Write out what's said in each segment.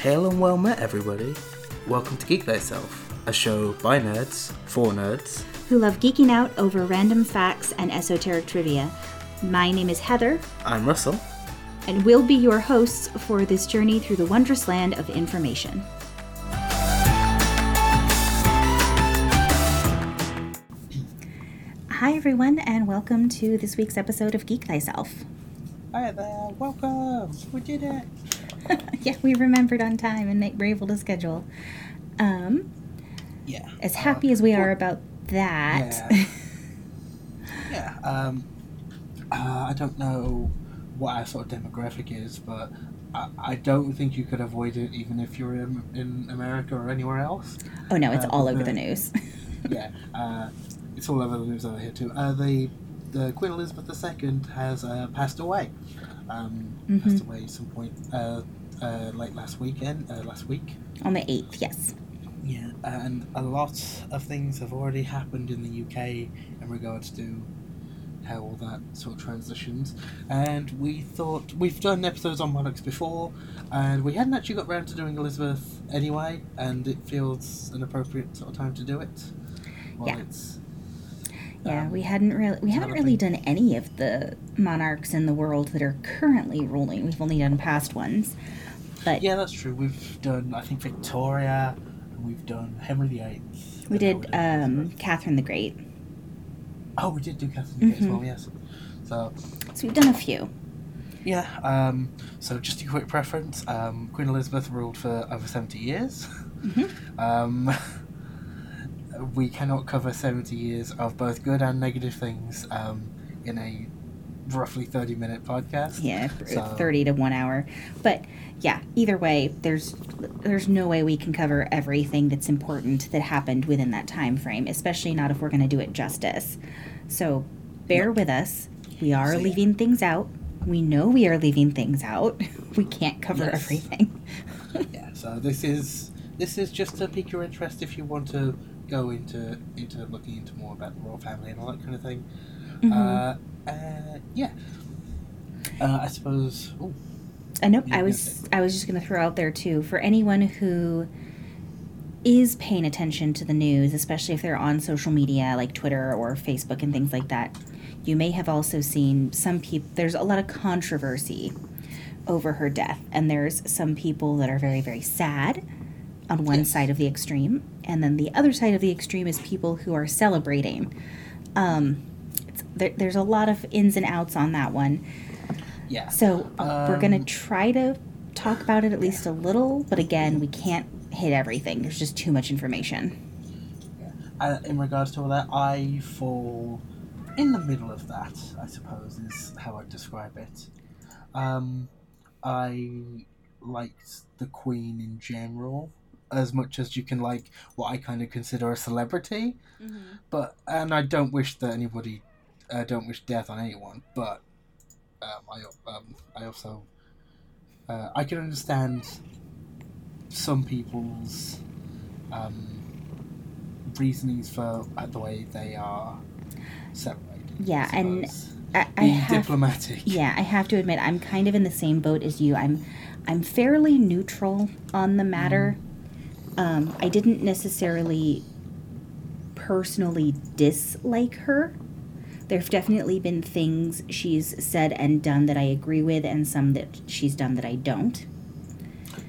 Hail and well met, everybody. Welcome to Geek Thyself, a show by nerds, for nerds, who love geeking out over random facts and esoteric trivia. My name is Heather. I'm Russell. And we'll be your hosts for this journey through the wondrous land of information. Hi, everyone, and welcome to this week's episode of Geek Thyself. Hi there, welcome! We did it! Yeah, we remembered on time and were able to schedule. As happy as we are about that. Yeah. I don't know what our sort of demographic is, but I don't think you could avoid it even if you're in America or anywhere else. Oh, no, it's all over the news. It's all over the news over here, too. The Queen Elizabeth II has passed away. Passed away at some point late last week. On the 8th, yes. Yeah, and a lot of things have already happened in the UK in regards to how all that sort of transitions. And we thought, we've done episodes on monarchs before, and we hadn't actually got round to doing Elizabeth anyway, and it feels an appropriate sort of time to do it. We haven't really done any of the monarchs in the world that are currently ruling. We've only done past ones. But yeah, that's true. We've done, I think, Victoria, and we've done Henry VIII. We did Catherine the Great. Oh, we did do Catherine the Great as well, yes. So we've done a few. Yeah. So just a quick preference. Queen Elizabeth ruled for over 70 years. Mm-hmm. We cannot cover 70 years of both good and negative things in a roughly 30-minute podcast. Yeah, 30 to 1 hour. But, yeah, either way, there's no way we can cover everything that's important that happened within that time frame, especially not if we're going to do it justice. So bear with us. We are leaving things out. We know we are leaving things out. We can't cover everything. So this is just to pique your interest if you want to go into looking into more about the royal family and all that kind of thing. I suppose. I was just going to throw out there too, for anyone who is paying attention to the news, especially if they're on social media like Twitter or Facebook and things like that, you may have also seen some people. There's a lot of controversy over her death, and there's some people that are very, very sad on one side of the extreme, and then the other side of the extreme is people who are celebrating. There's a lot of ins and outs on that one. Yeah. So we're going to try to talk about it at least a little, but again, we can't hit everything. There's just too much information. Yeah. In regards to all that, I fall in the middle of that, I suppose, is how I'd describe it. I liked the Queen in general, as much as you can like what I kind of consider a celebrity, but I don't wish that anybody, I don't wish death on anyone. But I also I can understand some people's reasonings for the way they are celebrated. Yeah, and diplomatic. Yeah, I have to admit I'm kind of in the same boat as you. I'm fairly neutral on the matter. I didn't necessarily personally dislike her. There have definitely been things she's said and done that I agree with, and some that she's done that I don't.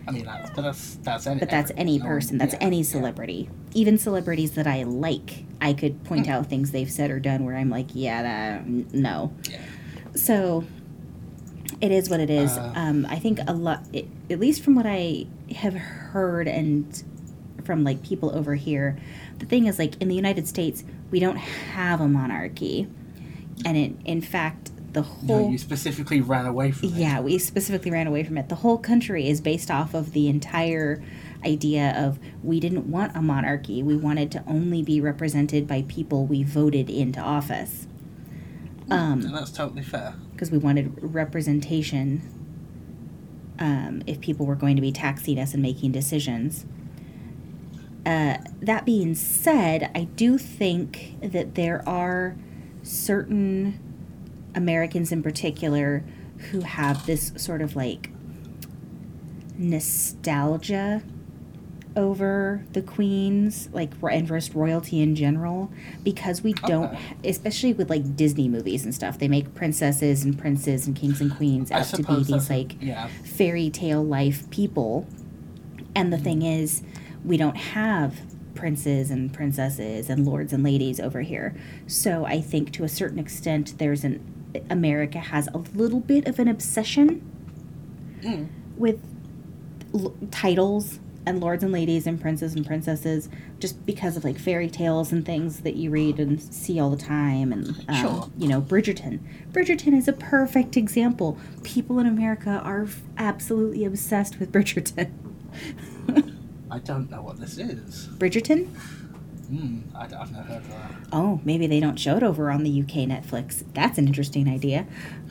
I mean, that's any person. That's any celebrity. Yeah. Even celebrities that I like, I could point out things they've said or done where I'm like, no. Yeah. So it is what it is. I think a lot, at least from what I have heard and from like people over here, the thing is, like, in the United States, we don't have a monarchy, and in fact the whole we specifically ran away from it. The whole country is based off of the entire idea of we didn't want a monarchy. We wanted to only be represented by people we voted into office. And that's totally fair, because we wanted representation if people were going to be taxing us and making decisions. That being said, I do think that there are certain Americans in particular who have this sort of like nostalgia over the queens, like, and just royalty in general, because we don't, especially with, like, Disney movies and stuff, they make princesses and princes and kings and queens out to be these, like, fairy tale life people. And the thing is, we don't have princes and princesses and lords and ladies over here. So I think to a certain extent, there's America has a little bit of an obsession with titles and lords and ladies and princes and princesses, just because of, like, fairy tales and things that you read and see all the time. And, you know, Bridgerton. Bridgerton is a perfect example. People in America are absolutely obsessed with Bridgerton. I don't know what this is. Bridgerton? I've never heard of that. Oh, maybe they don't show it over on the UK Netflix. That's an interesting idea.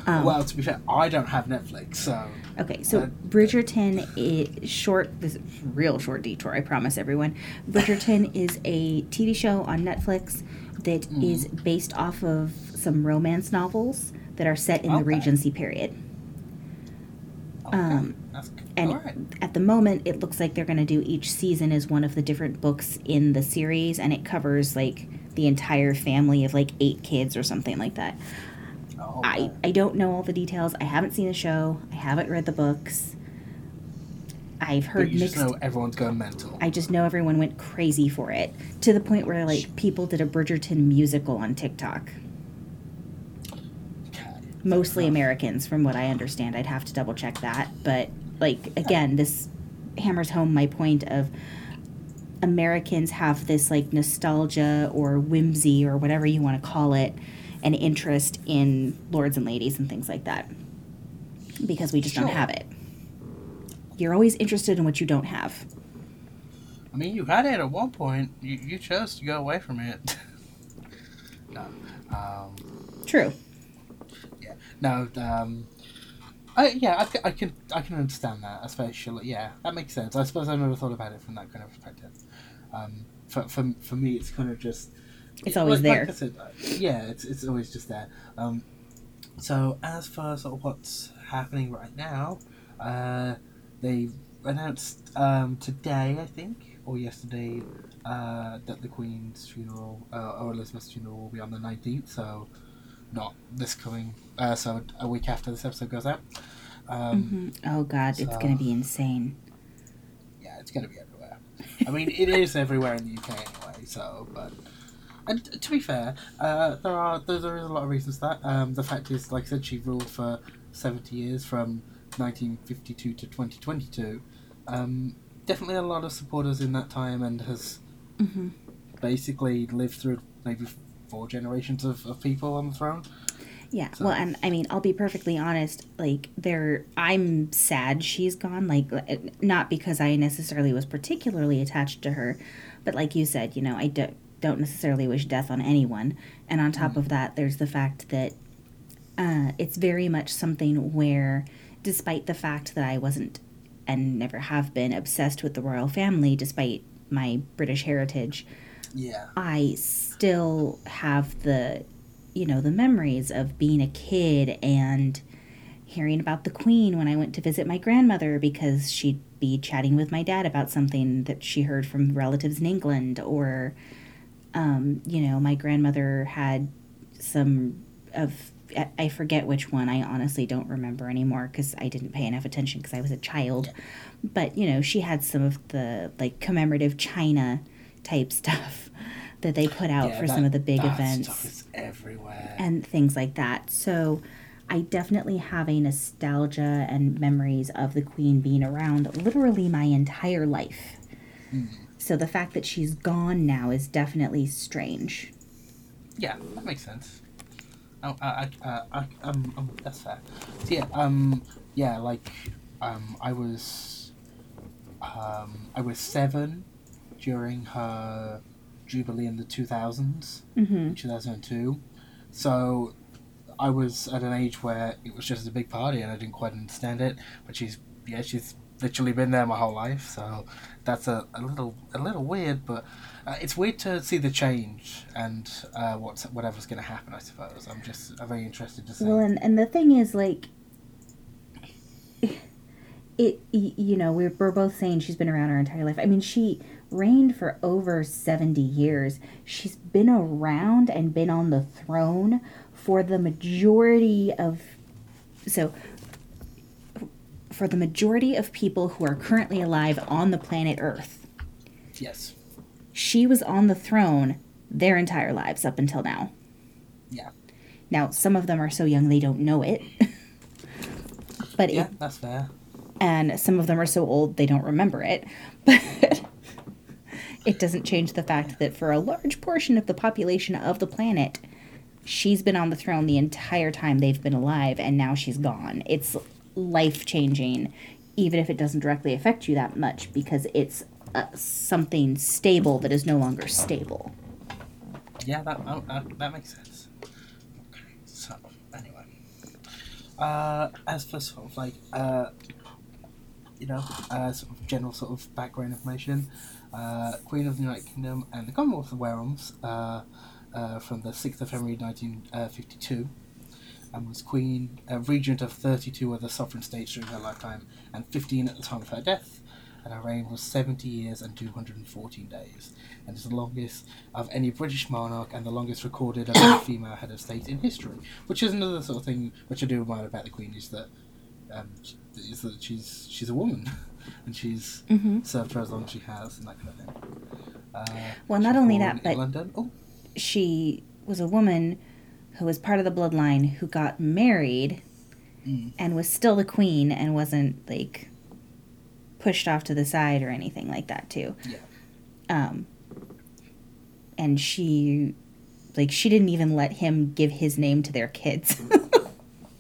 Well, to be fair, I don't have Netflix, so... Okay, so Bridgerton is this is a real short detour, I promise everyone. Bridgerton is a TV show on Netflix that is based off of some romance novels that are set in the Regency period. And at the moment, it looks like they're going to do each season as one of the different books in the series, and it covers, like, the entire family of, like, 8 kids or something like that. Oh, okay. I don't know all the details. I haven't seen the show. I haven't read the books. I've heard mixed... just know everyone's going mental. I just know everyone went crazy for it, to the point where, like, people did a Bridgerton musical on TikTok. Mostly Americans, from what I understand. I'd have to double check that. But, like, again, this hammers home my point of Americans have this, like, nostalgia or whimsy or whatever you want to call it, an interest in lords and ladies and things like that, because we just don't have it. You're always interested in what you don't have. I mean, you had it at one point. You chose to go away from it. True. No, I can understand that. I suppose Charlotte, that makes sense. I suppose I never thought about it from that kind of perspective. For me, it's kind of just... It's always there. Like I said, it's always just there. So as for sort of what's happening right now, they announced today, I think, or yesterday, that the Queen's funeral, or Elizabeth's funeral, will be on the 19th, so... Not this coming, so a week after this episode goes out. Oh God, so, it's going to be insane. Yeah, it's going to be everywhere. I mean, it is everywhere in the UK anyway. So, but and to be fair, there is a lot of reasons for that. The fact is, like I said, she ruled for 70 years, from 1952 to 2022. Definitely a lot of supporters in that time, and has basically lived through maybe 4 generations of people on the throne. Yeah, so. Well, and I mean, I'll be perfectly honest, like, I'm sad she's gone, like, not because I necessarily was particularly attached to her, but like you said, you know, I don't necessarily wish death on anyone. And on top of that, there's the fact that it's very much something where, despite the fact that I wasn't and never have been obsessed with the royal family, despite my British heritage, I still have the, you know, the memories of being a kid and hearing about the Queen when I went to visit my grandmother, because she'd be chatting with my dad about something that she heard from relatives in England, or, you know, my grandmother had some of, I forget which one, I honestly don't remember anymore because I didn't pay enough attention because I was a child, but, you know, she had some of the, like, commemorative china type stuff that they put out for some of the big events. Stuff is everywhere. And things like that. So I definitely have a nostalgia and memories of the Queen being around literally my entire life. So the fact that she's gone now is definitely strange. Yeah, that makes sense. Oh, that's fair. So I was 7 during her Jubilee in the 2000s, 2002. So I was at an age where it was just a big party and I didn't quite understand it. But she's literally been there my whole life. So that's a little weird, but it's weird to see the change and whatever's going to happen, I suppose. I'm very interested to see. Well, and the thing is, like... we're both saying she's been around her entire life. I mean, she reigned for over 70 years. She's been around and been on the throne for the majority of... So, for the majority of people who are currently alive on the planet Earth. Yes. She was on the throne their entire lives up until now. Yeah. Now, some of them are so young they don't know it. But yeah, that's fair. And some of them are so old they don't remember it. But it doesn't change the fact that for a large portion of the population of the planet, she's been on the throne the entire time they've been alive, and now she's gone. It's life-changing, even if it doesn't directly affect you that much, because it's something stable that is no longer stable. Yeah, that makes sense. Okay, so anyway, as for sort of like sort of general sort of background information, Queen of the United Kingdom and the Commonwealth of Wales from the 6th of February 1952, and was Queen Regent of 32 other sovereign states during her lifetime and 15 at the time of her death. And her reign was 70 years and 214 days, and is the longest of any British monarch and the longest recorded of any female head of state in history. Which is another sort of thing which I do admire about the Queen, is that she's a woman, and she's served for as long as she has, and that kind of thing. Well, not only that, but London. Oh. She was a woman who was part of the bloodline who got married and was still the Queen and wasn't like pushed off to the side or anything like that too. Yeah. And she didn't even let him give his name to their kids.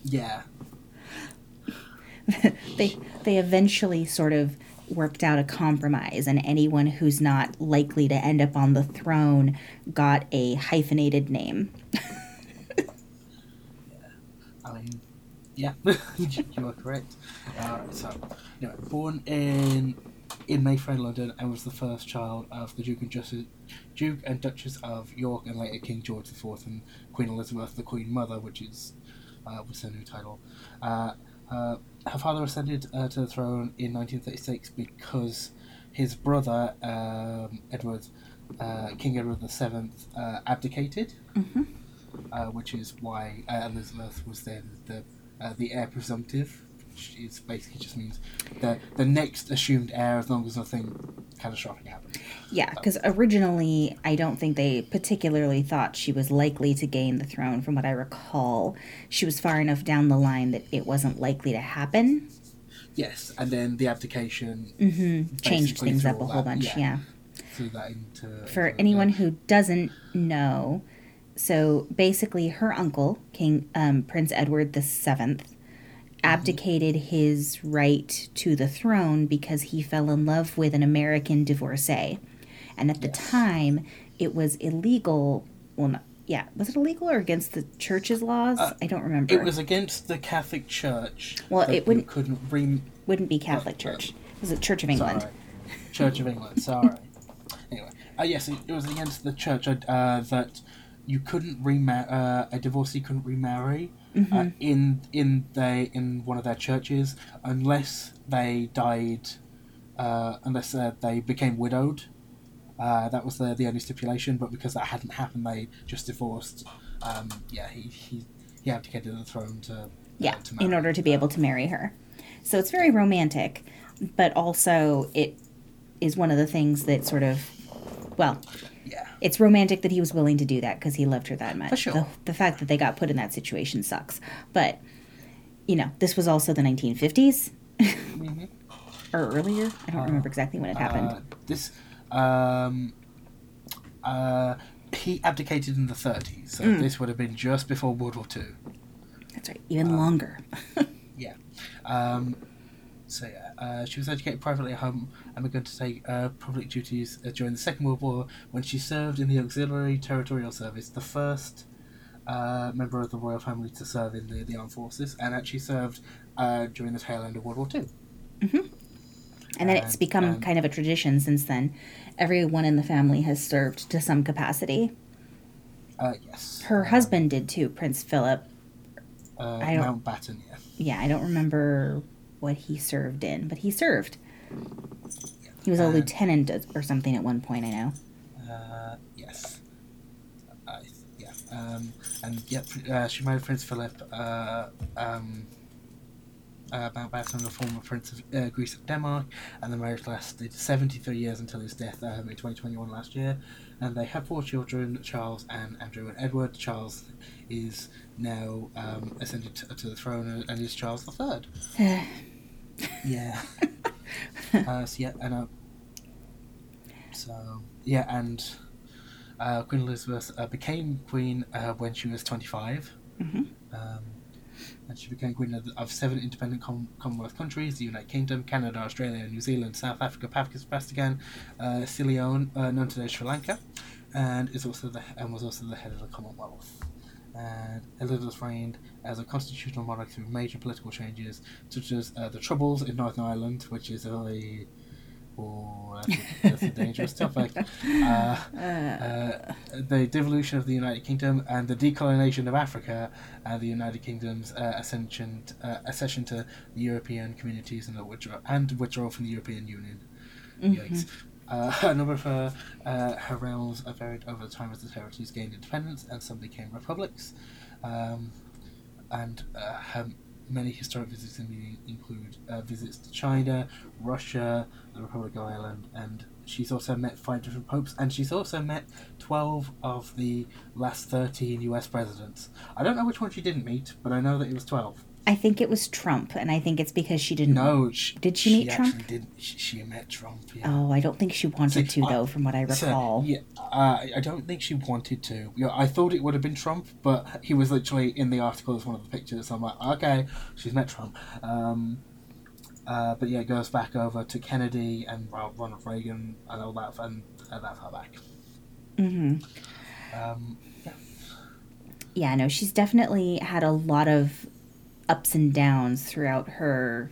Yeah. They eventually sort of worked out a compromise, and anyone who's not likely to end up on the throne got a hyphenated name. Yeah. I mean, yeah, you are correct. So, anyway, born in Mayfair, London, and was the first child of the Duke and Duchess of York, and later King George IV and Queen Elizabeth, the Queen Mother, which is was her new title. Her father ascended to the throne in 1936 because his brother Edward, King Edward VII, abdicated, which is why Elizabeth was then the heir presumptive. It basically just means the next assumed heir, as long as nothing catastrophic happened. Yeah, because originally I don't think they particularly thought she was likely to gain the throne. From what I recall, she was far enough down the line that it wasn't likely to happen. Yes, and then the abdication changed things up a whole bunch. Yeah. That into anyone who doesn't know, so basically her uncle, Prince Edward VII, abdicated his right to the throne because he fell in love with an American divorcee. And at the time, it was illegal. Well, was it illegal or against the church's laws? I don't remember. It was against the Catholic Church. Well, it wouldn't be Catholic Church. It was the Church of England. Sorry. Church of England, sorry. Anyway, yes, it was against the church that you couldn't a divorcee couldn't remarry. In one of their churches, unless they died, unless they became widowed, that was the only stipulation. But because that hadn't happened, they just divorced. He abdicated the throne to marry in order to be able to marry her. So it's very romantic, but also it is one of the things that sort of, well. Yeah. It's romantic that he was willing to do that because he loved her that much. For sure. The fact that they got put in that situation sucks. But, this was also the 1950s or earlier. I don't remember exactly when it happened. He abdicated in the 30s, so this would have been just before World War II. That's right. Even longer. Yeah. She was educated privately at home and began to take public duties during the Second World War, when she served in the Auxiliary Territorial Service, the first member of the royal family to serve in the armed forces, and actually served during the tail end of World War II. And then it's become kind of a tradition since then. Everyone in the family has served to some capacity. Yes. Her husband did too, Prince Philip. Mountbatten, yeah. Yeah, I don't remember what he served in, but he served. He was a lieutenant or something at one point, I know. Yes. Yeah. And yeah, she married Prince Philip about some reform of Prince of Greece of Denmark, and the marriage lasted 73 years until his death in 2021 last year. And they had four children, Charles, Anne, Andrew and Edward. Charles is now ascended to the throne and is Charles III. Yeah. So Queen Elizabeth became Queen when she was 25. Mm-hmm. And she became Queen of seven independent Commonwealth countries: the United Kingdom, Canada, Australia, New Zealand, South Africa, Pakistan, Sierra Leone, known today as Sri Lanka, and was also the head of the Commonwealth. And Elizabeth reigned as a constitutional monarch through major political changes, such as the Troubles in Northern Ireland, which is that's a dangerous topic. The devolution of the United Kingdom and the decolonization of Africa, and the United Kingdom's accession to the European communities and withdrawal from the European Union. Mm-hmm. Yikes. A number of her realms varied over the time as the territories gained independence and some became republics. Many historic visits include visits to China, Russia, the Republic of Ireland, and she's also met 5 different popes, and she's also met 12 of the last 13 US presidents. I don't know which one she didn't meet, but I know that it was 12. I think it was Trump, and I think it's because she didn't... No, did she meet Trump? Actually didn't. She met Trump, yeah. Oh, I don't think she wanted to, though, from what I recall. Yeah, I don't think she wanted to. Yeah, I thought it would have been Trump, but he was literally in the article as one of the pictures, so I'm like, okay, she's met Trump. But yeah, it goes back over to Kennedy and Ronald Reagan and all that, and that far back. Mm-hmm. Yeah, no, she's definitely had a lot of ups and downs throughout her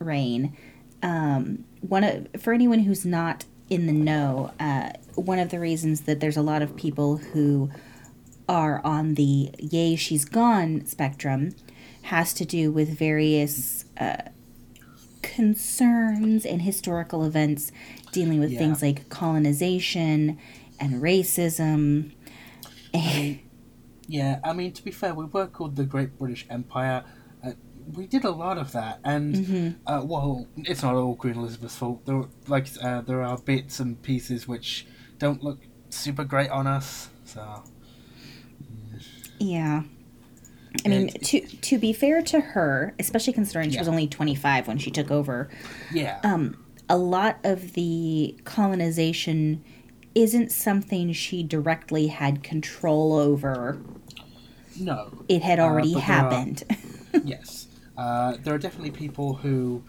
reign. For anyone who's not in the know, one of the reasons that there's a lot of people who are on the yay she's gone spectrum has to do with various concerns and historical events dealing with things like colonization and racism. Yeah, I mean, to be fair, we were called the Great British Empire. We did a lot of that, and well, it's not all Queen Elizabeth's fault. There are bits and pieces which don't look super great on us. So, yeah, I mean, to be fair to her, especially considering she was only 25 when she took over. Yeah, a lot of the colonization isn't something she directly had control over. No. It had already happened. Yes. There are definitely people who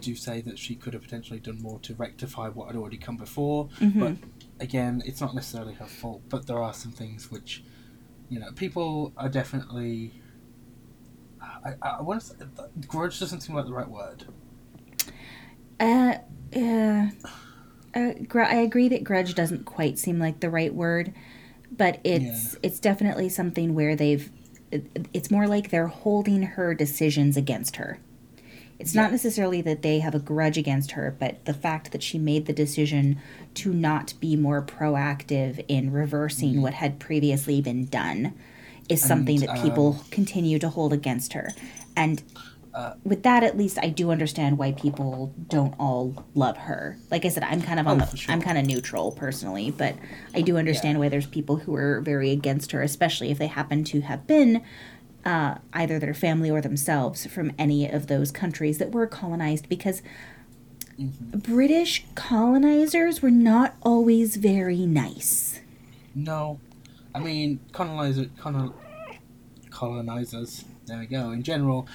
do say that she could have potentially done more to rectify what had already come before. Mm-hmm. But again, it's not necessarily her fault, but there are some things which, you know, people are definitely... I want to say... Grudge doesn't seem like the right word. Yeah... I agree that grudge doesn't quite seem like the right word, but it's definitely something where it's more like they're holding her decisions against her. It's not necessarily that they have a grudge against her, but the fact that she made the decision to not be more proactive in reversing what had previously been done is something that people continue to hold against her. And... with that, at least I do understand why people don't all love her. Like I said, I'm kind of I'm kind of neutral personally, but I do understand why there's people who are very against her, especially if they happen to have been either their family or themselves from any of those countries that were colonized, because British colonizers were not always very nice. No, I mean colonizers. There we go. In general.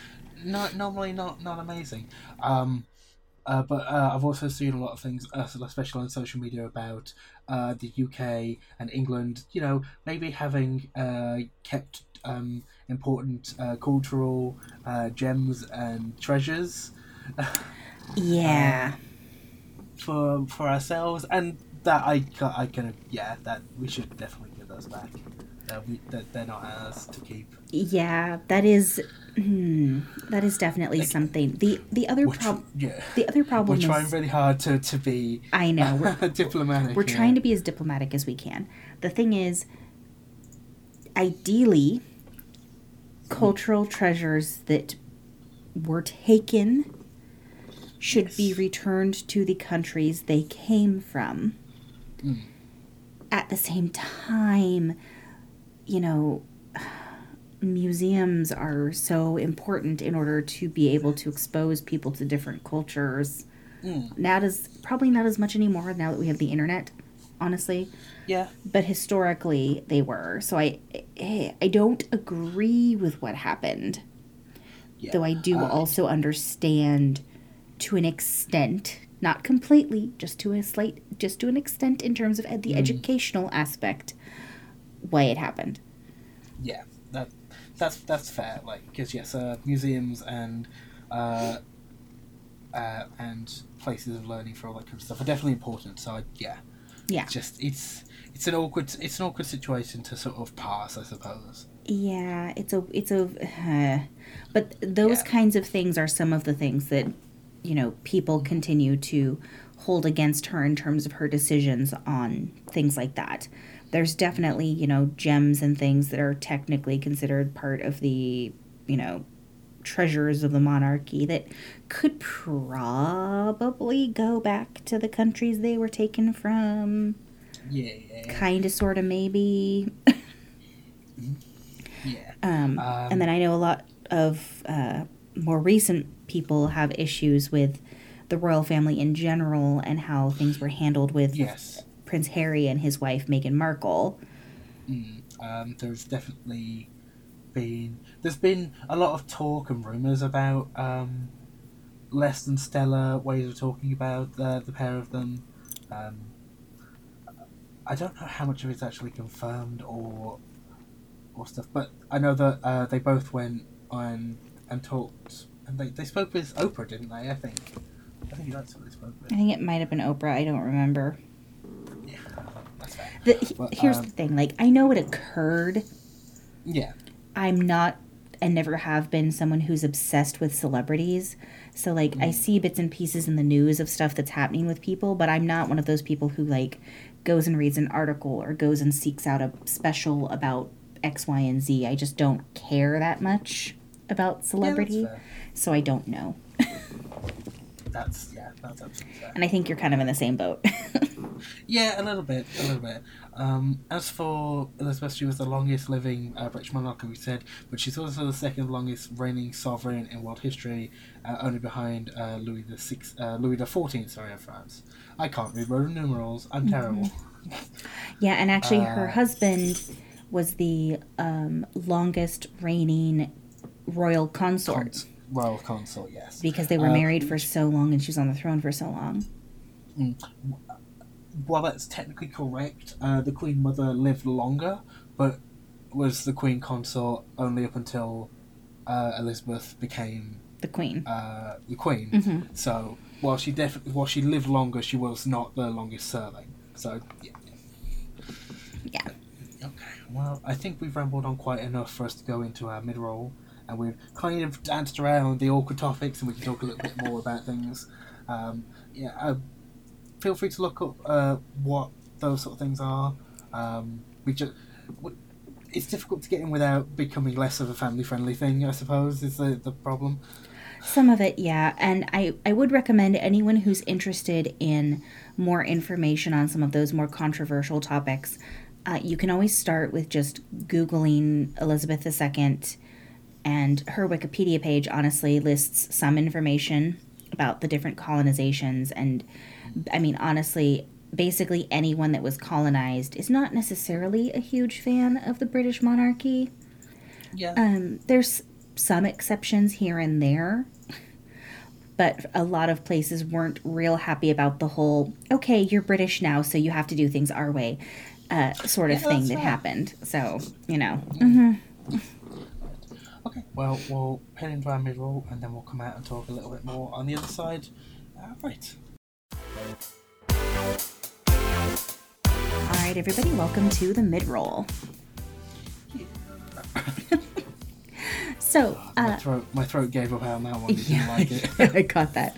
Not normally, not amazing. But I've also seen a lot of things, especially on social media, about the UK and England, you know, maybe having kept important cultural gems and treasures. Yeah. For ourselves, and that I can, that we should definitely give those back. that they're not ours to keep. Yeah, that is definitely like, something. The other problem is we're trying really hard to be. I know we're diplomatic. We're trying to be as diplomatic as we can. The thing is, ideally, cultural treasures that were taken should be returned to the countries they came from. Mm. At the same time, you know, museums are so important in order to be able to expose people to different cultures. Mm. Now, probably not as much anymore now that we have the internet, honestly. Yeah. But historically, they were. So I don't agree with what happened. Yeah. Though I do also understand to an extent, not completely, just to an extent in terms of the educational aspect, why it happened. Yeah, that's fair. Like, because yes, museums and places of learning for all that kind of stuff are definitely important. So yeah. It's an awkward situation to sort of pass, I suppose. Yeah, but those kinds of things are some of the things that, you know, people continue to hold against her in terms of her decisions on things like that. There's definitely, you know, gems and things that are technically considered part of the, you know, treasures of the monarchy that could probably go back to the countries they were taken from. Yeah. Kind of, sort of, maybe. Yeah. And then I know a lot of more recent people have issues with the royal family in general and how things were handled with Prince Harry and his wife Meghan Markle. There's definitely been a lot of talk and rumours about less than stellar ways of talking about the pair of them. I don't know how much of it's actually confirmed or stuff, but I know that they both went on and talked. And they spoke with Oprah, didn't they? I think that's what they spoke with. I think it might have been Oprah. I don't remember. Yeah, that's fair. Here's the thing. Like, I know it occurred. Yeah. I'm not, and never have been, someone who's obsessed with celebrities. So, like, I see bits and pieces in the news of stuff that's happening with people, but I'm not one of those people who, like, goes and reads an article or goes and seeks out a special about X, Y, and Z. I just don't care that much about celebrity, so I don't know. That's absolutely fair. And I think you're kind of in the same boat. Yeah, a little bit. As for Elizabeth, she was the longest living British monarch, we said, but she's also the second longest reigning sovereign in world history, only behind Louis XIV, of France. I can't read Roman numerals. I'm terrible. Yeah, and actually, her husband was the longest reigning royal consort. Royal consort, yes. Because they were married for so long and she was on the throne for so long. While that's technically correct, the Queen Mother lived longer, but was the Queen Consort only up until Elizabeth became the Queen. Mm-hmm. So while she she lived longer, she was not the longest serving. So yeah. Yeah. Okay. Well, I think we've rambled on quite enough for us to go into our mid-roll. And we've kind of danced around the awkward topics, and we can talk a little bit more about things. Feel free to look up what those sort of things are. It's difficult to get in without becoming less of a family-friendly thing, I suppose, is the problem. Some of it, yeah. And I would recommend anyone who's interested in more information on some of those more controversial topics, you can always start with just Googling Elizabeth II. And her Wikipedia page honestly lists some information about the different colonizations. And, I mean, honestly, basically anyone that was colonized is not necessarily a huge fan of the British monarchy. Yeah. There's some exceptions here and there. But a lot of places weren't real happy about the whole, okay, you're British now, so you have to do things our way sort of thing that happened. So, you know. Mm-hmm. Okay, well, we'll head into our mid-roll and then we'll come out and talk a little bit more on the other side. Right. All right, everybody, welcome to the mid-roll. So my throat gave up on that one. Yeah, like it. Yeah, I caught that.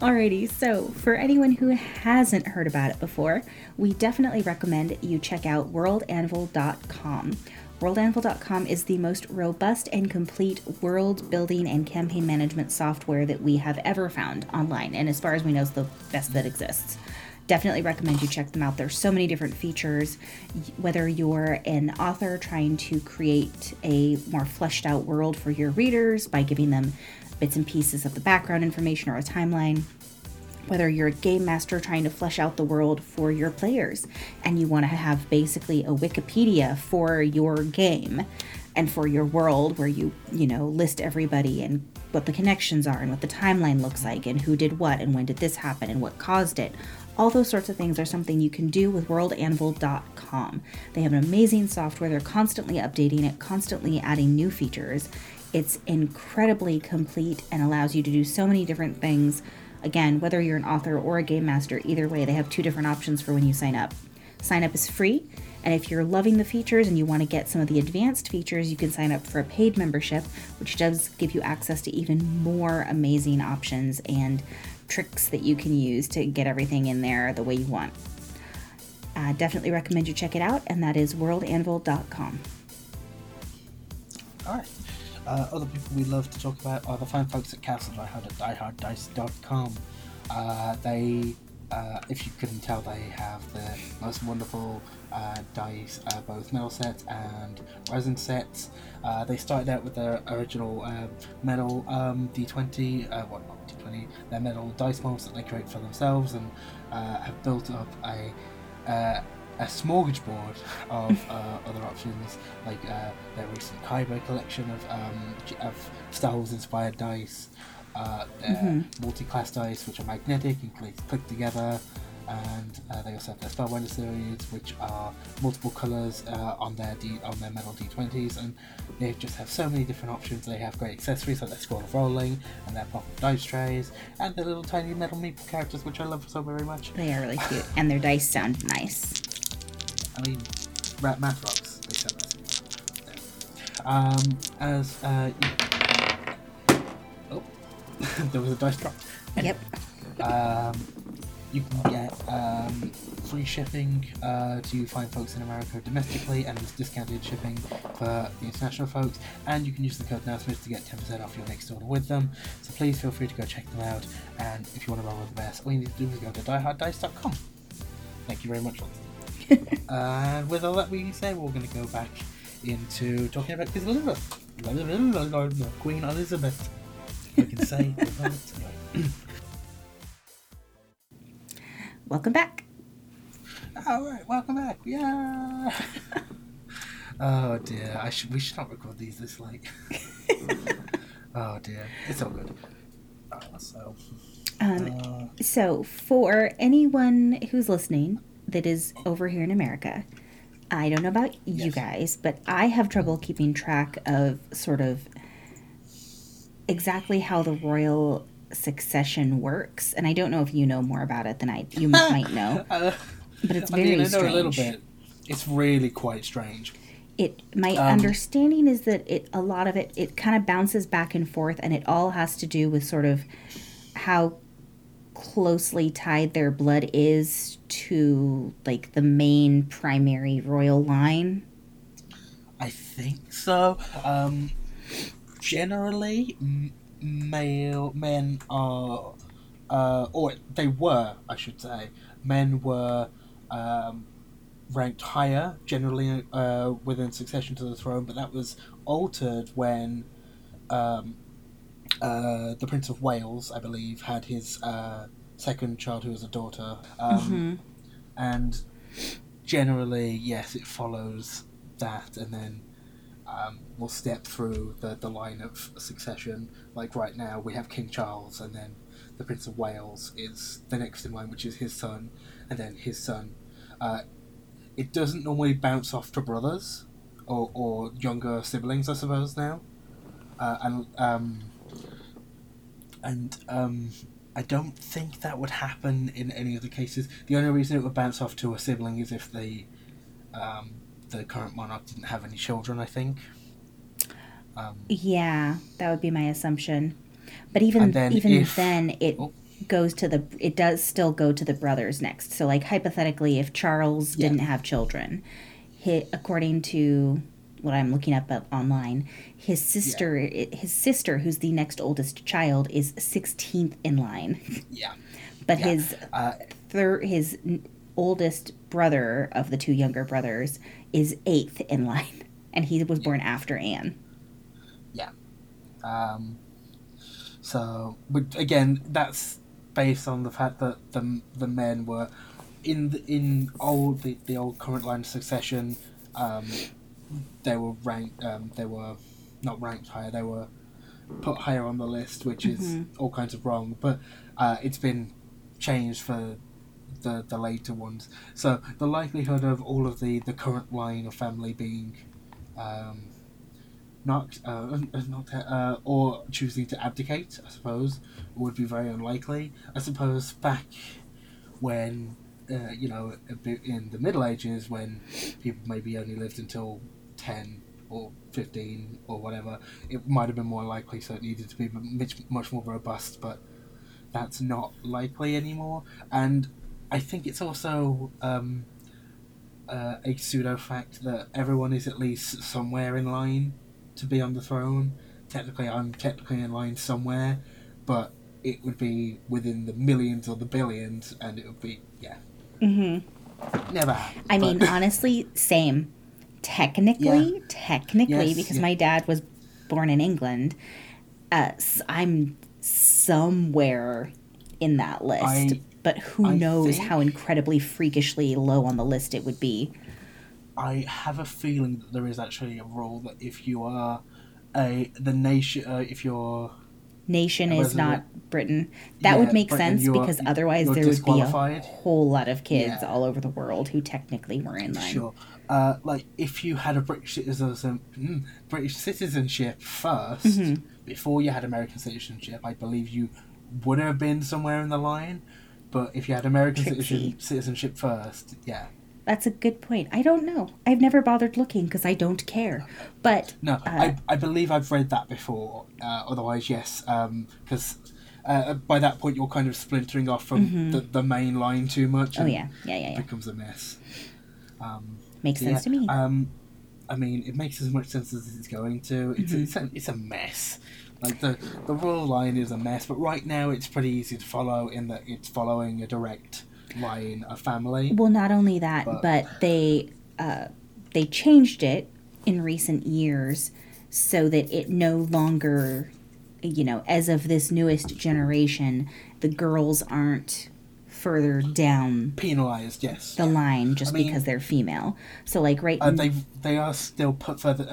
Alrighty, so for anyone who hasn't heard about it before, we definitely recommend you check out worldanvil.com. WorldAnvil.com is the most robust and complete world building and campaign management software that we have ever found online, and as far as we know, it's the best that exists. Definitely recommend you check them out. There's so many different features, whether you're an author trying to create a more fleshed out world for your readers by giving them bits and pieces of the background information or a timeline, whether you're a game master trying to flesh out the world for your players and you want to have basically a Wikipedia for your game and for your world where you list everybody and what the connections are and what the timeline looks like and who did what and when did this happen and what caused it. All those sorts of things are something you can do with worldanvil.com. They have an amazing software. They're constantly updating it, constantly adding new features. It's incredibly complete and allows you to do so many different things. Again, whether you're an author or a game master, either way, they have two different options for when you sign up. Sign up is free, and if you're loving the features and you want to get some of the advanced features, you can sign up for a paid membership, which does give you access to even more amazing options and tricks that you can use to get everything in there the way you want. Definitely recommend you check it out, and that is worldanvil.com. All right. Other people we love to talk about are the fine folks at Castle Die Hard at dieharddice.com. They, if you couldn't tell, they have the most wonderful dice, both metal sets and resin sets. They started out with their original metal their metal dice molds that they create for themselves, and have built up a smorgasbord of other options, like their recent Kaibo collection of Star Wars inspired dice, their multi-class dice, which are magnetic and click together, and they also have their Starwinder series, which are multiple colours on their metal D20s, and they just have so many different options. They have great accessories like their scroll of rolling and their pop-up dice trays and their little tiny metal meeple characters, which I love so very much. They are really cute, and their dice sound nice. I mean, math rocks. There was a dice drop. Yep. You can get free shipping to fine folks in America domestically, and it's discounted shipping for the international folks. And you can use the code NowSmith to get 10% off your next order with them. So please feel free to go check them out. And if you want to roll with the best, all you need to do is go to dieharddice.com. Thank you very much. And with all that we say, we're going to go back into talking about Queen Elizabeth. I can say welcome back. Alright, welcome back. Yeah. Oh dear. We should not record these this late. Oh dear. It's all good. So for anyone who's listening that is over here in America, I don't know about you guys, but I have trouble keeping track of sort of exactly how the royal succession works, and I don't know if you know more about it than you might know, but it's very strange. I know a little bit. It's really quite strange. My understanding is that a lot of it kind of bounces back and forth, and it all has to do with sort of how closely tied their blood is to like the main primary royal line. I think so. Generally, male men are, or they were, I should say, men were ranked higher generally within succession to the throne, but that was altered when the Prince of Wales, I believe, had his second child, who was a daughter, and generally, yes, it follows that, and then we'll step through the line of succession. Like right now, we have King Charles, and then the Prince of Wales is the next in line, which is his son, and then his son. It doesn't normally bounce off to brothers or younger siblings, I suppose, now, And I don't think that would happen in any other cases. The only reason it would bounce off to a sibling is if they the current monarch didn't have any children, I think. Yeah, that would be my assumption. But it does still go to the brothers next. So, like, hypothetically, if Charles didn't have children, according to what I'm looking up online, his sister, who's the next oldest child, is 16th in line. Yeah. But his oldest brother of the two younger brothers is 8th in line, and he was born after Anne. Yeah. So, but again, that's based on the fact that the men were in the old current line of succession. They were ranked. They were not ranked higher. They were put higher on the list, which is all kinds of wrong. But it's been changed for the later ones. So the likelihood of all of the current line of family being or choosing to abdicate, I suppose, would be very unlikely. I suppose back when in the Middle Ages, when people maybe only lived until 10 or 15 or whatever, it might have been more likely, so it needed to be much more robust, but that's not likely anymore. And I think it's also a pseudo fact that everyone is at least somewhere in line to be on the throne. Technically, I'm technically in line somewhere, but it would be within the millions or the billions, and it would be, never happened. I mean, honestly, same. Technically, yes, because my dad was born in England, I'm somewhere in that list. But who knows how incredibly freakishly low on the list it would be. I have a feeling that there is actually a rule that if you are nation is not Britain. That would make sense, because otherwise there would be a whole lot of kids all over the world who technically were in line. Sure. Like, if you had a British citizenship first, before you had American citizenship, I believe you would have been somewhere in the line. But if you had American citizenship first, That's a good point. I don't know. I've never bothered looking because I don't care. But no, I believe I've read that before. Otherwise, yes, because by that point you're kind of splintering off from the main line too much. And it becomes a mess. Makes sense to me. I mean, it makes as much sense as it's going to. It's a mess. Like, the royal line is a mess, but right now it's pretty easy to follow in that it's following a direct line of family. Well, not only that, but they changed it in recent years so that it no longer, as of this newest generation, the girls aren't further down penalized. Yes, the line because they're female. So, like, right, they are still put further.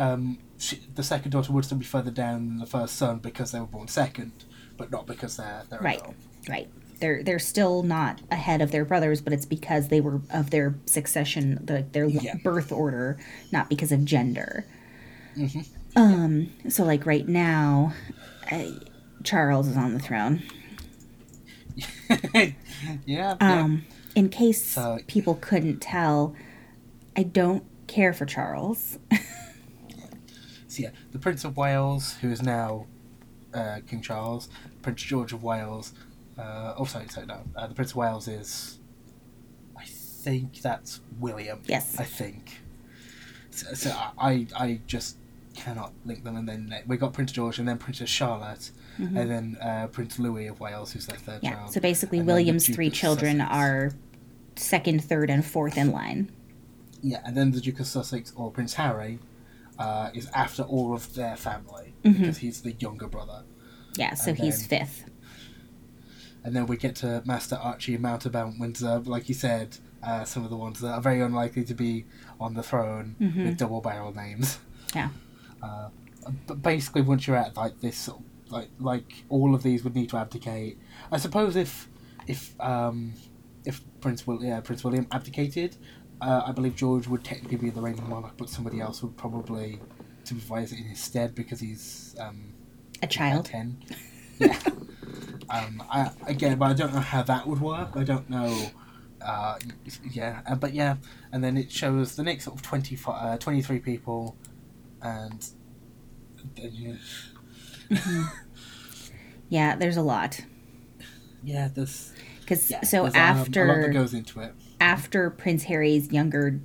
The second daughter would still be further down than the first son because they were born second, but not because they're right. Right. They're still not ahead of their brothers, but it's because they were of their succession, their birth order, not because of gender. So, like, right now, Charles is on the throne. In case people couldn't tell, I don't care for Charles. The Prince of Wales, who is now King Charles, Prince George of Wales. The Prince of Wales is, I think that's William. Yes. I think. So I just cannot link them. And then we got Prince George, and then Princess Charlotte, and then Prince Louis of Wales, who's their third child. Yeah, so basically William's three children are second, third, and fourth in line. Yeah, and then the Duke of Sussex, or Prince Harry, is after all of their family, because he's the younger brother. Yeah, so he's fifth. And then we get to Master Archie Mountebank Windsor, like you said, some of the ones that are very unlikely to be on the throne with double barrel names. Yeah. But basically, once you're at all of these would need to abdicate. I suppose if Prince William abdicated, I believe George would technically be the reigning monarch, but somebody else would probably supervise it in his stead because he's a child. 10. Yeah. But I don't know how that would work. I don't know and then it shows the next sort of 23 people, and then yeah, there's a lot. Yeah, there's so after a lot that goes into it. After Prince Harry's younger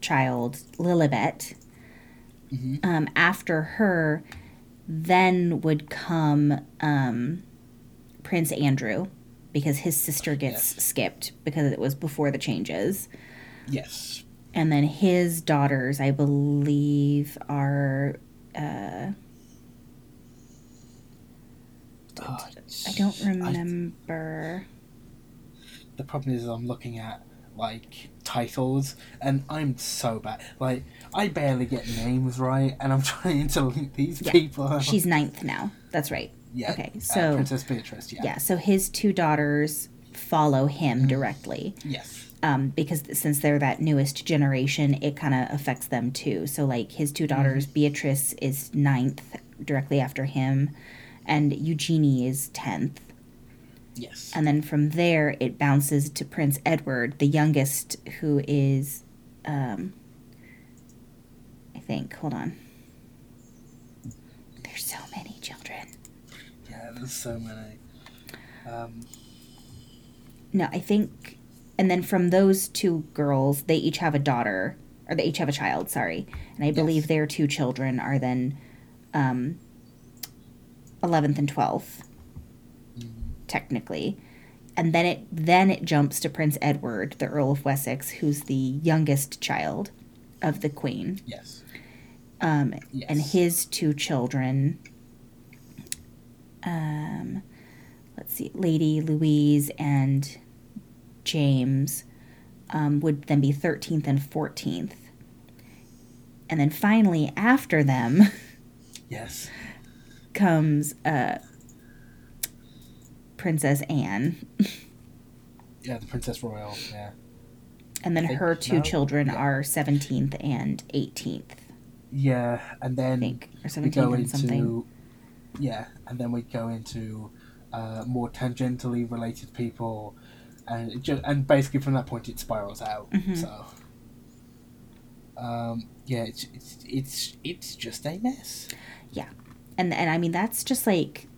child, Lilibet, mm-hmm. After her, then would come Prince Andrew, because his sister gets skipped because it was before the changes. Yes. And then his daughters, I believe, are... I don't remember. The problem is I'm looking at, like, titles, and I'm so bad. Like, I barely get names right, and I'm trying to link these people. She's ninth now. That's right. Yeah. Okay, so... Princess Beatrice, yeah, so his two daughters follow him directly. Yes. Because since they're that newest generation, it kind of affects them too. So, like, his two daughters, Beatrice is ninth directly after him, and Eugenie is 10th. Yes. And then from there, it bounces to Prince Edward, the youngest, who is, I think, hold on. There's so many children. Yeah, there's so many. No, I think, and then from those two girls, they each have a daughter, or they each have a child, sorry. And I believe their two children are then 11th and 12th. Technically, and then it jumps to Prince Edward, the Earl of Wessex, who's the youngest child of the Queen. Yes. And his two children, let's see, Lady Louise and James, would then be 13th and 14th, and then finally after them, comes Princess Anne. Yeah, the Princess Royal, yeah. And then her two children are 17th and 18th. Yeah, and then or 17th we go and into, something. Yeah, and then we go into more tangentially related people, and basically from that point it spirals out. Mm-hmm. So, it's just a mess. Yeah, and I mean that's just like.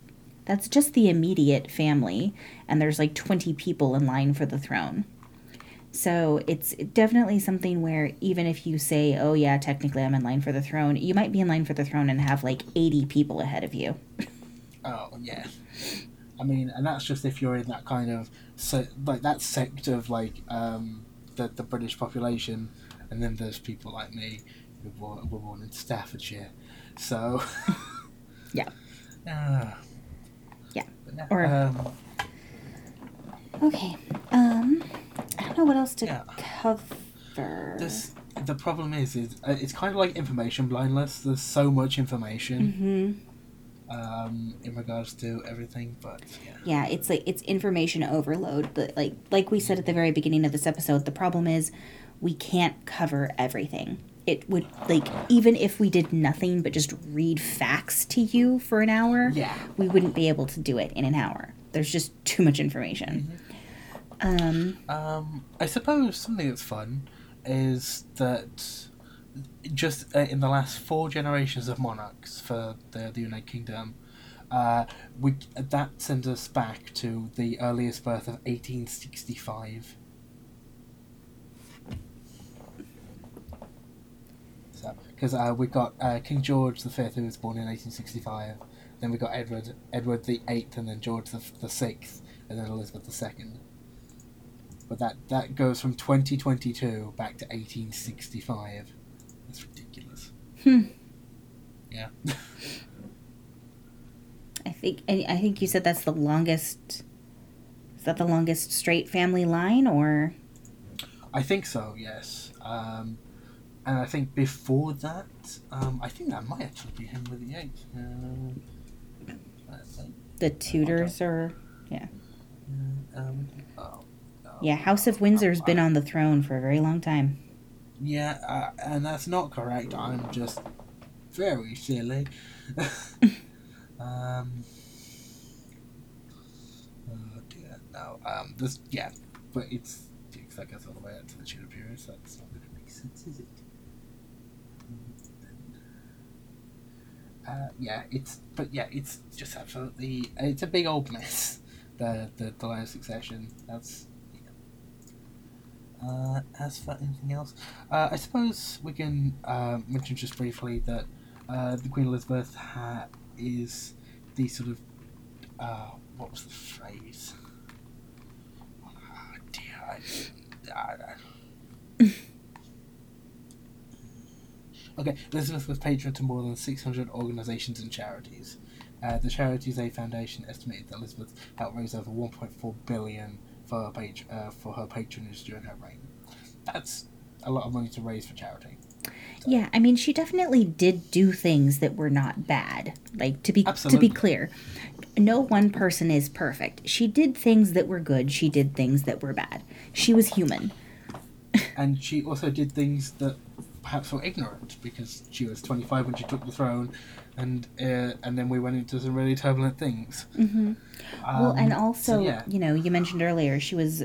That's just the immediate family, and there's like 20 people in line for the throne. So it's definitely something where even if you say, oh yeah, technically I'm in line for the throne, you might be in line for the throne and have like 80 people ahead of you. Oh, yeah. I mean, and that's just if you're in that kind of, so like that sect of like the British population, and then there's people like me who were born in Staffordshire. So... yeah. I don't know what else to cover. The problem is it's kind of like information blindness. There's so much information in regards to everything, but yeah, it's like it's information overload. But like we said at the very beginning of this episode, the problem is we can't cover everything. It would, like, even if we did nothing but just read facts to you for an hour, we wouldn't be able to do it in an hour. There's just too much information. Mm-hmm. I suppose something that's fun is that just in the last 4 generations of monarchs for the United Kingdom, that sends us back to the earliest birth of 1865. Because we've got King George V, who was born in 1865. Then we got Edward VIII, and then George the Sixth, and then Elizabeth II. But that goes from 2022 back to 1865. That's ridiculous. Yeah. I think you said that's the longest. Is that the longest straight family line, or? I think so. Yes. And I think before that, I think that might actually be Henry VIII. The Tudors are... Yeah. Yeah, House of Windsor's been on the throne for a very long time. Yeah, and that's not correct. I'm just very silly. There's, but it's... that gets all the way out to the Tudor period, so that's not going to make sense, is it? It's just absolutely, it's a big old mess, the line of succession. That's, yeah. As for anything else, I suppose we can mention just briefly that the Queen Elizabeth is the sort of, what was the phrase? Oh dear, I don't know. Okay, Elizabeth was patron to more than 600 organisations and charities. The Charities Aid Foundation estimated that Elizabeth helped raise over $1.4 billion for her patronage during her reign. That's a lot of money to raise for charity. So. Yeah, I mean, she definitely did do things that were not bad. Like, to be clear, no one person is perfect. She did things that were good. She did things that were bad. She was human. And she also did things that perhaps were ignorant, because she was 25 when she took the throne, and then we went into some really turbulent things. Mm-hmm. Well, and also, you know, you mentioned earlier she was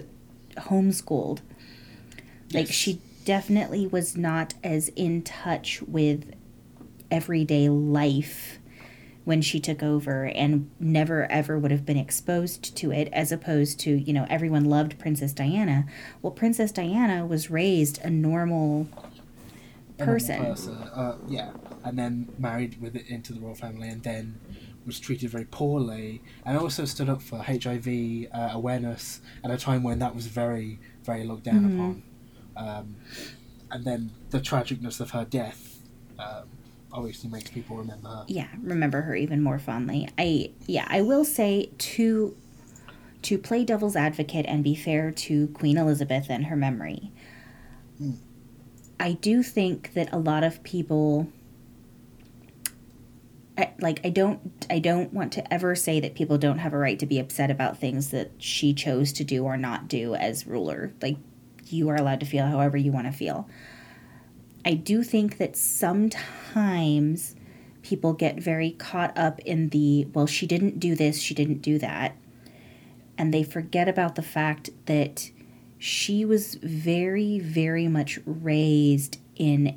homeschooled. Like, yes. She definitely was not as in touch with everyday life when she took over, and never ever would have been exposed to it, as opposed to, you know, everyone loved Princess Diana. Well, Princess Diana was raised a normal person. And then married with it into the royal family, and then was treated very poorly, and also stood up for HIV awareness at a time when that was very, very looked down upon. And then the tragicness of her death obviously makes people remember her. Yeah, remember her even more fondly. I will say, to play devil's advocate and be fair to Queen Elizabeth and her memory, I do think that a lot of people, I don't want to ever say that people don't have a right to be upset about things that she chose to do or not do as ruler. Like, you are allowed to feel however you want to feel. I do think that sometimes people get very caught up in the, well, she didn't do this, she didn't do that. And they forget about the fact that she was very, very much raised in,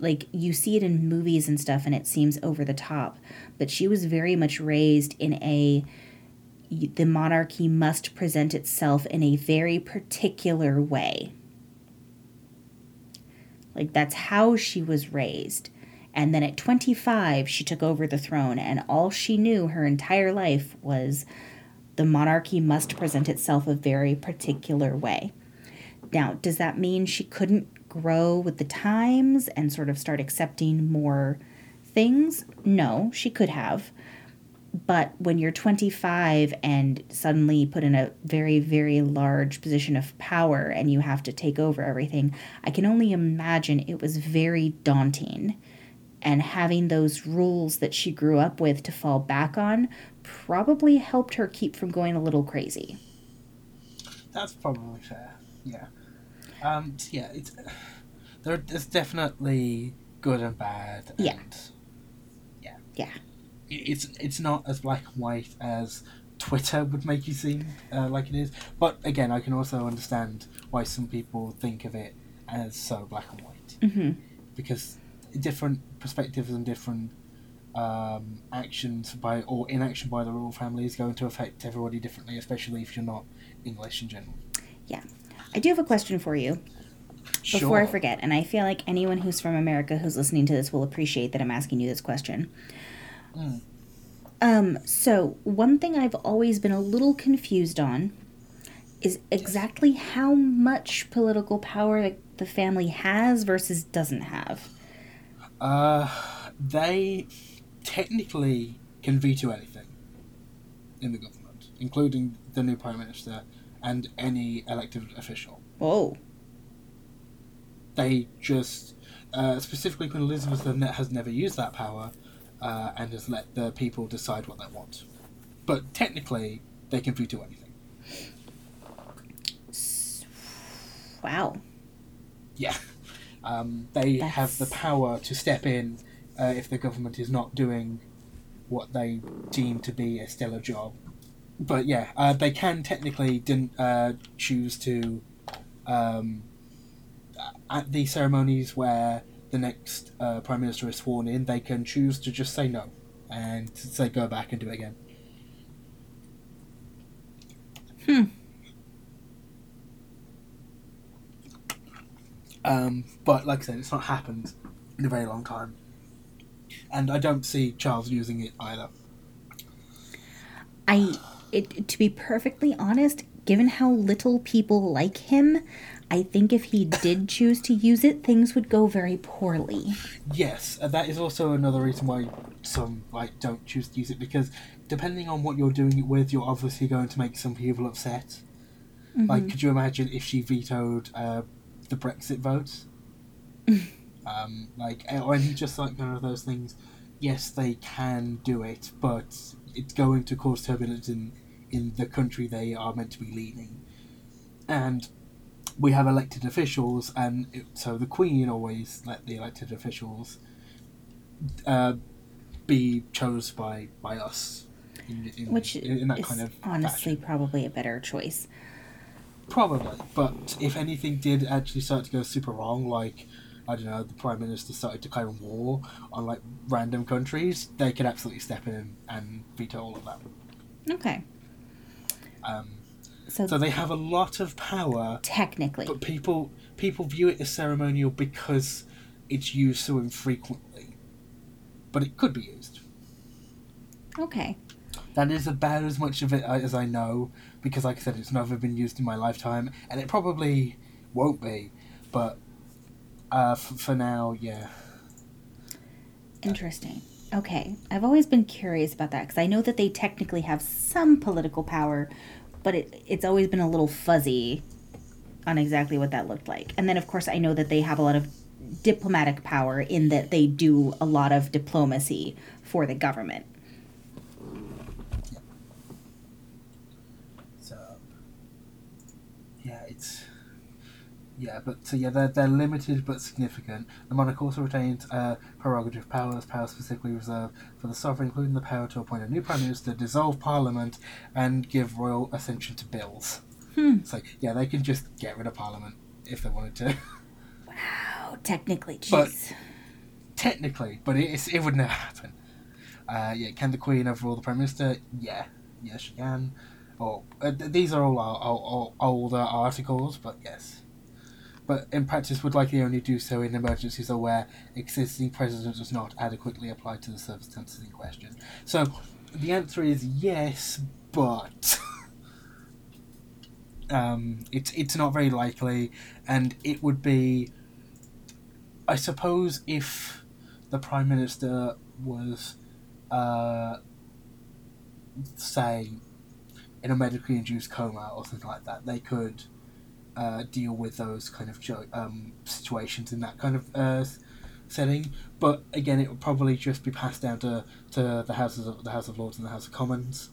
like, you see it in movies and stuff and it seems over the top, but she was very much raised in the monarchy must present itself in a very particular way. Like, that's how she was raised. And then at 25, she took over the throne, and all she knew her entire life was the monarchy must present itself a very particular way. Now, does that mean she couldn't grow with the times and sort of start accepting more things? No, she could have. But when you're 25 and suddenly put in a very, very large position of power and you have to take over everything, I can only imagine it was very daunting. And having those rules that she grew up with to fall back on probably helped her keep from going a little crazy. That's probably fair, yeah. There's definitely good and bad. And yeah. It's not as black and white as Twitter would make you seem like it is. But again, I can also understand why some people think of it as so black and white. Mm-hmm. Because different perspectives and different actions by or inaction by the royal family is going to affect everybody differently, especially if you're not English in general. Yeah. I do have a question for you. Sure. Before I forget, and I feel like anyone who's from America who's listening to this will appreciate that I'm asking you this question. So one thing I've always been a little confused on is exactly how much political power the family has versus doesn't have. They technically can veto anything in the government, including the new Prime Minister and any elected official. Oh. They just, specifically Queen Elizabeth has never used that power, and just let the people decide what they want. But technically, they can veto anything. Wow. Yeah. That's... have the power to step in if the government is not doing what they deem to be a stellar job. But yeah, they can technically choose to at the ceremonies where the next Prime Minister is sworn in, they can choose to just say no and say go back and do it again. But like I said, it's not happened in a very long time, and I don't see Charles using it either. To be perfectly honest, given how little people like him, I think if he did choose to use it, things would go very poorly. Yes, that is also another reason why some don't choose to use it, because depending on what you're doing it with, you're obviously going to make some people upset. Mm-hmm. Could you imagine if she vetoed the Brexit vote? Or any just one of those things. Yes, they can do it, but it's going to cause turbulence in the country they are meant to be leading. And we have elected officials, and so the Queen always let the elected officials be chosen by us. Which is that kind of honestly fashion. Probably a better choice. Probably, but if anything did actually start to go super wrong, the Prime Minister started declaring war on random countries, they could absolutely step in and veto all of that. Okay. So they have a lot of power. Technically. But people view it as ceremonial because it's used so infrequently. But it could be used. Okay. That is about as much of it as I know, because like I said, it's never been used in my lifetime, and it probably won't be, but for now, yeah. Interesting. Okay. I've always been curious about that, because I know that they technically have some political power, but it's always been a little fuzzy on exactly what that looked like. And then, of course, I know that they have a lot of diplomatic power in that they do a lot of diplomacy for the government. Yeah. So, yeah, it's... Yeah, but so yeah, they're limited but significant. The monarch also retains prerogative powers, powers specifically reserved for the sovereign, including the power to appoint a new prime minister, dissolve parliament, and give royal ascension to bills. So yeah, they can just get rid of parliament if they wanted to. Wow, technically, jeez. But it would never happen. Can the Queen overrule the prime minister? Yeah, she can. These are all our older articles, but yes. But in practice would likely only do so in emergencies or where existing precedent does not adequately apply to the circumstances in question. So the answer is yes, but it's not very likely, and it would be, I suppose, if the Prime Minister was say in a medically induced coma or something like that, they could deal with those kind of situations in that kind of setting, but again, it would probably just be passed down to the House of Lords and the House of Commons.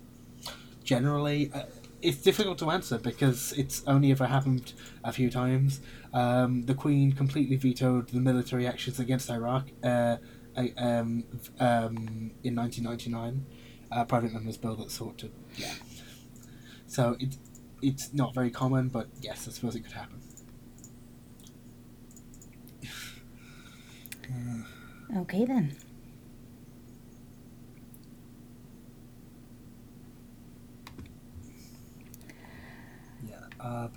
Generally, it's difficult to answer because it's only ever happened a few times. The Queen completely vetoed the military actions against Iraq in 1999, a private members' bill that sought to. Yeah. So It's not very common, but yes, I suppose it could happen. Okay, then. I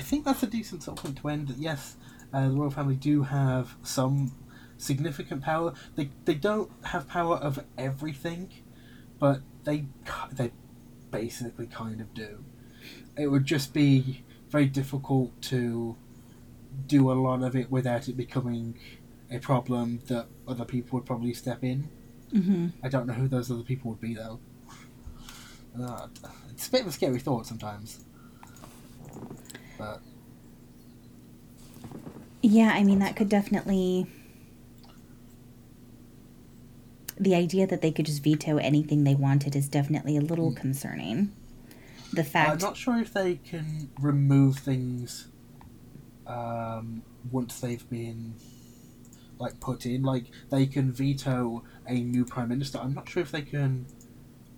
think that's a decent sort of point to end. Yes, the royal family do have some significant power. They don't have power of everything, but they basically kind of do. It would just be very difficult to do a lot of it without it becoming a problem that other people would probably step in. Mm-hmm. I don't know who those other people would be, though. It's a bit of a scary thought sometimes. But yeah, I mean, that could definitely... The idea that they could just veto anything they wanted is definitely a little concerning. The fact... I'm not sure if they can remove things once they've been put in. They can veto a new Prime Minister. I'm not sure if they can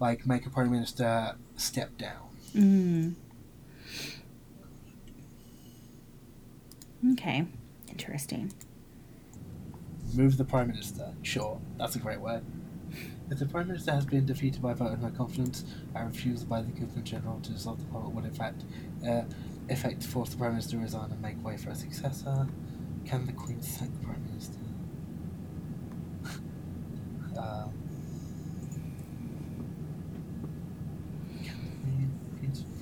make a Prime Minister step down. Okay, interesting. Move the Prime Minister. Sure, that's a great way. If the Prime Minister has been defeated by vote of no confidence and refused by the Governor General to dissolve the Parliament, would in fact effect force the Prime Minister to resign and make way for a successor. Can the Queen sack the Prime Minister?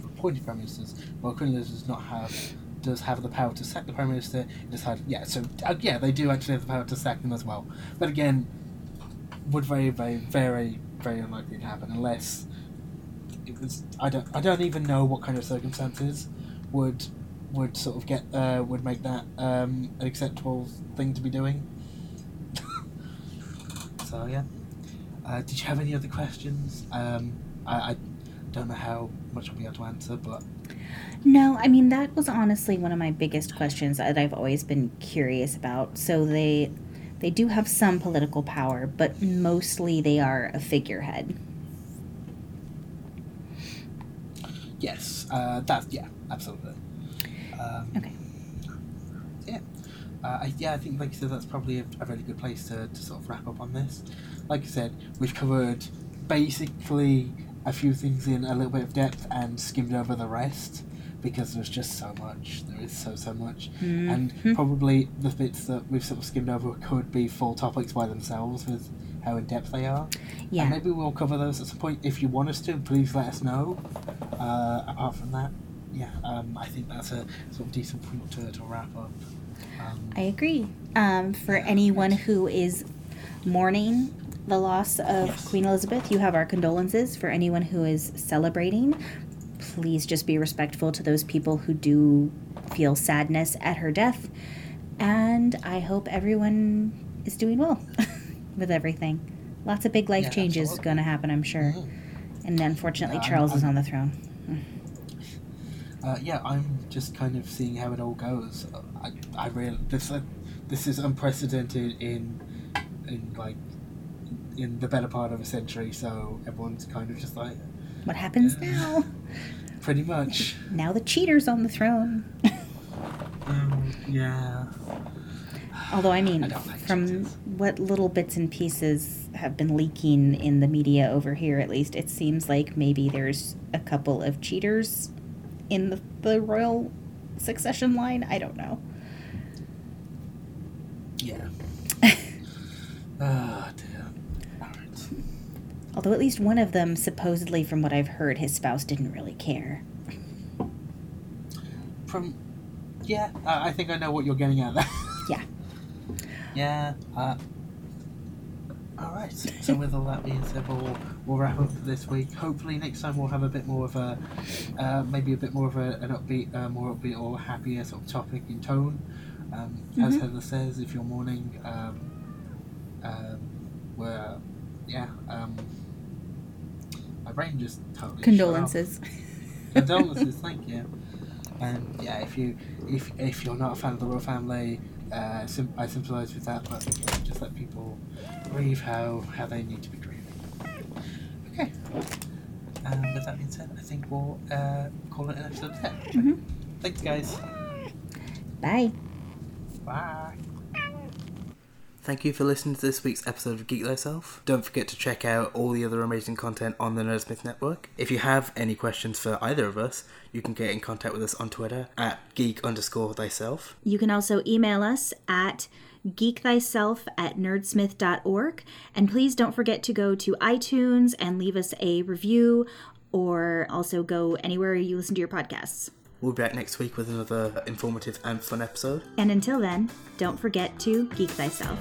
Appointed Prime Ministers, while Queen Elizabeth does have the power to sack the Prime Minister, decide, so they do actually have the power to sack them as well. But again, would very, very, very, very unlikely to happen unless it was. I don't even know what kind of circumstances would sort of get would make that an acceptable thing to be doing. So yeah. Did you have any other questions? I don't know how much I'll be able to answer, but... No, I mean, that was honestly one of my biggest questions that I've always been curious about. So they do have some political power, but mostly they are a figurehead. Yes, absolutely. Okay. Yeah. I think, like you said, that's probably a really good place to sort of wrap up on this. Like I said, we've covered basically a few things in a little bit of depth and skimmed over the rest because there's just so much. There is so much. Mm-hmm. And probably the bits that we've sort of skimmed over could be full topics by themselves with how in-depth they are. Yeah. And maybe we'll cover those at some point. If you want us to, please let us know. Apart from that, yeah, I think that's a sort of decent point to wrap up. I agree. For anyone who is mourning the loss of Queen Elizabeth, you have our condolences. For anyone who is celebrating, please just be respectful to those people who do feel sadness at her death. And I hope everyone is doing well with everything. Lots of big life changes going to happen, I'm sure. Mm-hmm. And unfortunately, Charles is on the throne. I'm just kind of seeing how it all goes. I really this is unprecedented in the better part of a century, so everyone's kind of just like... What happens now? Pretty much. Now the cheater's on the throne. Although, I mean, from cheaters. What little bits and pieces have been leaking in the media over here, at least, it seems like maybe there's a couple of cheaters in the royal succession line. I don't know. Yeah. Although at least one of them, supposedly, from what I've heard, his spouse didn't really care. I think I know what you're getting at there. Yeah. Yeah. All right. So with all that being said, we'll wrap up for this week. Hopefully next time we'll have a bit more of a, maybe a bit more of an upbeat, more upbeat or happier sort of topic in tone. As Heather says, if you're mourning, we're... Yeah, my brain just totally condolences. Shut off. Condolences, thank you. And if you're not a fan of the royal family, I sympathise with that. But just let people grieve how they need to be grieving. Okay. With that being said, I think we'll call it an episode 10. Mm-hmm. Thanks, guys. Bye. Bye. Thank you for listening to this week's episode of Geek Thyself. Don't forget to check out all the other amazing content on the Nerdsmith Network. If you have any questions for either of us, you can get in contact with us on Twitter at geek_thyself. You can also email us at geekthyself@nerdsmith.org. And please don't forget to go to iTunes and leave us a review, or also go anywhere you listen to your podcasts. We'll be back next week with another informative and fun episode. And until then, don't forget to geek thyself.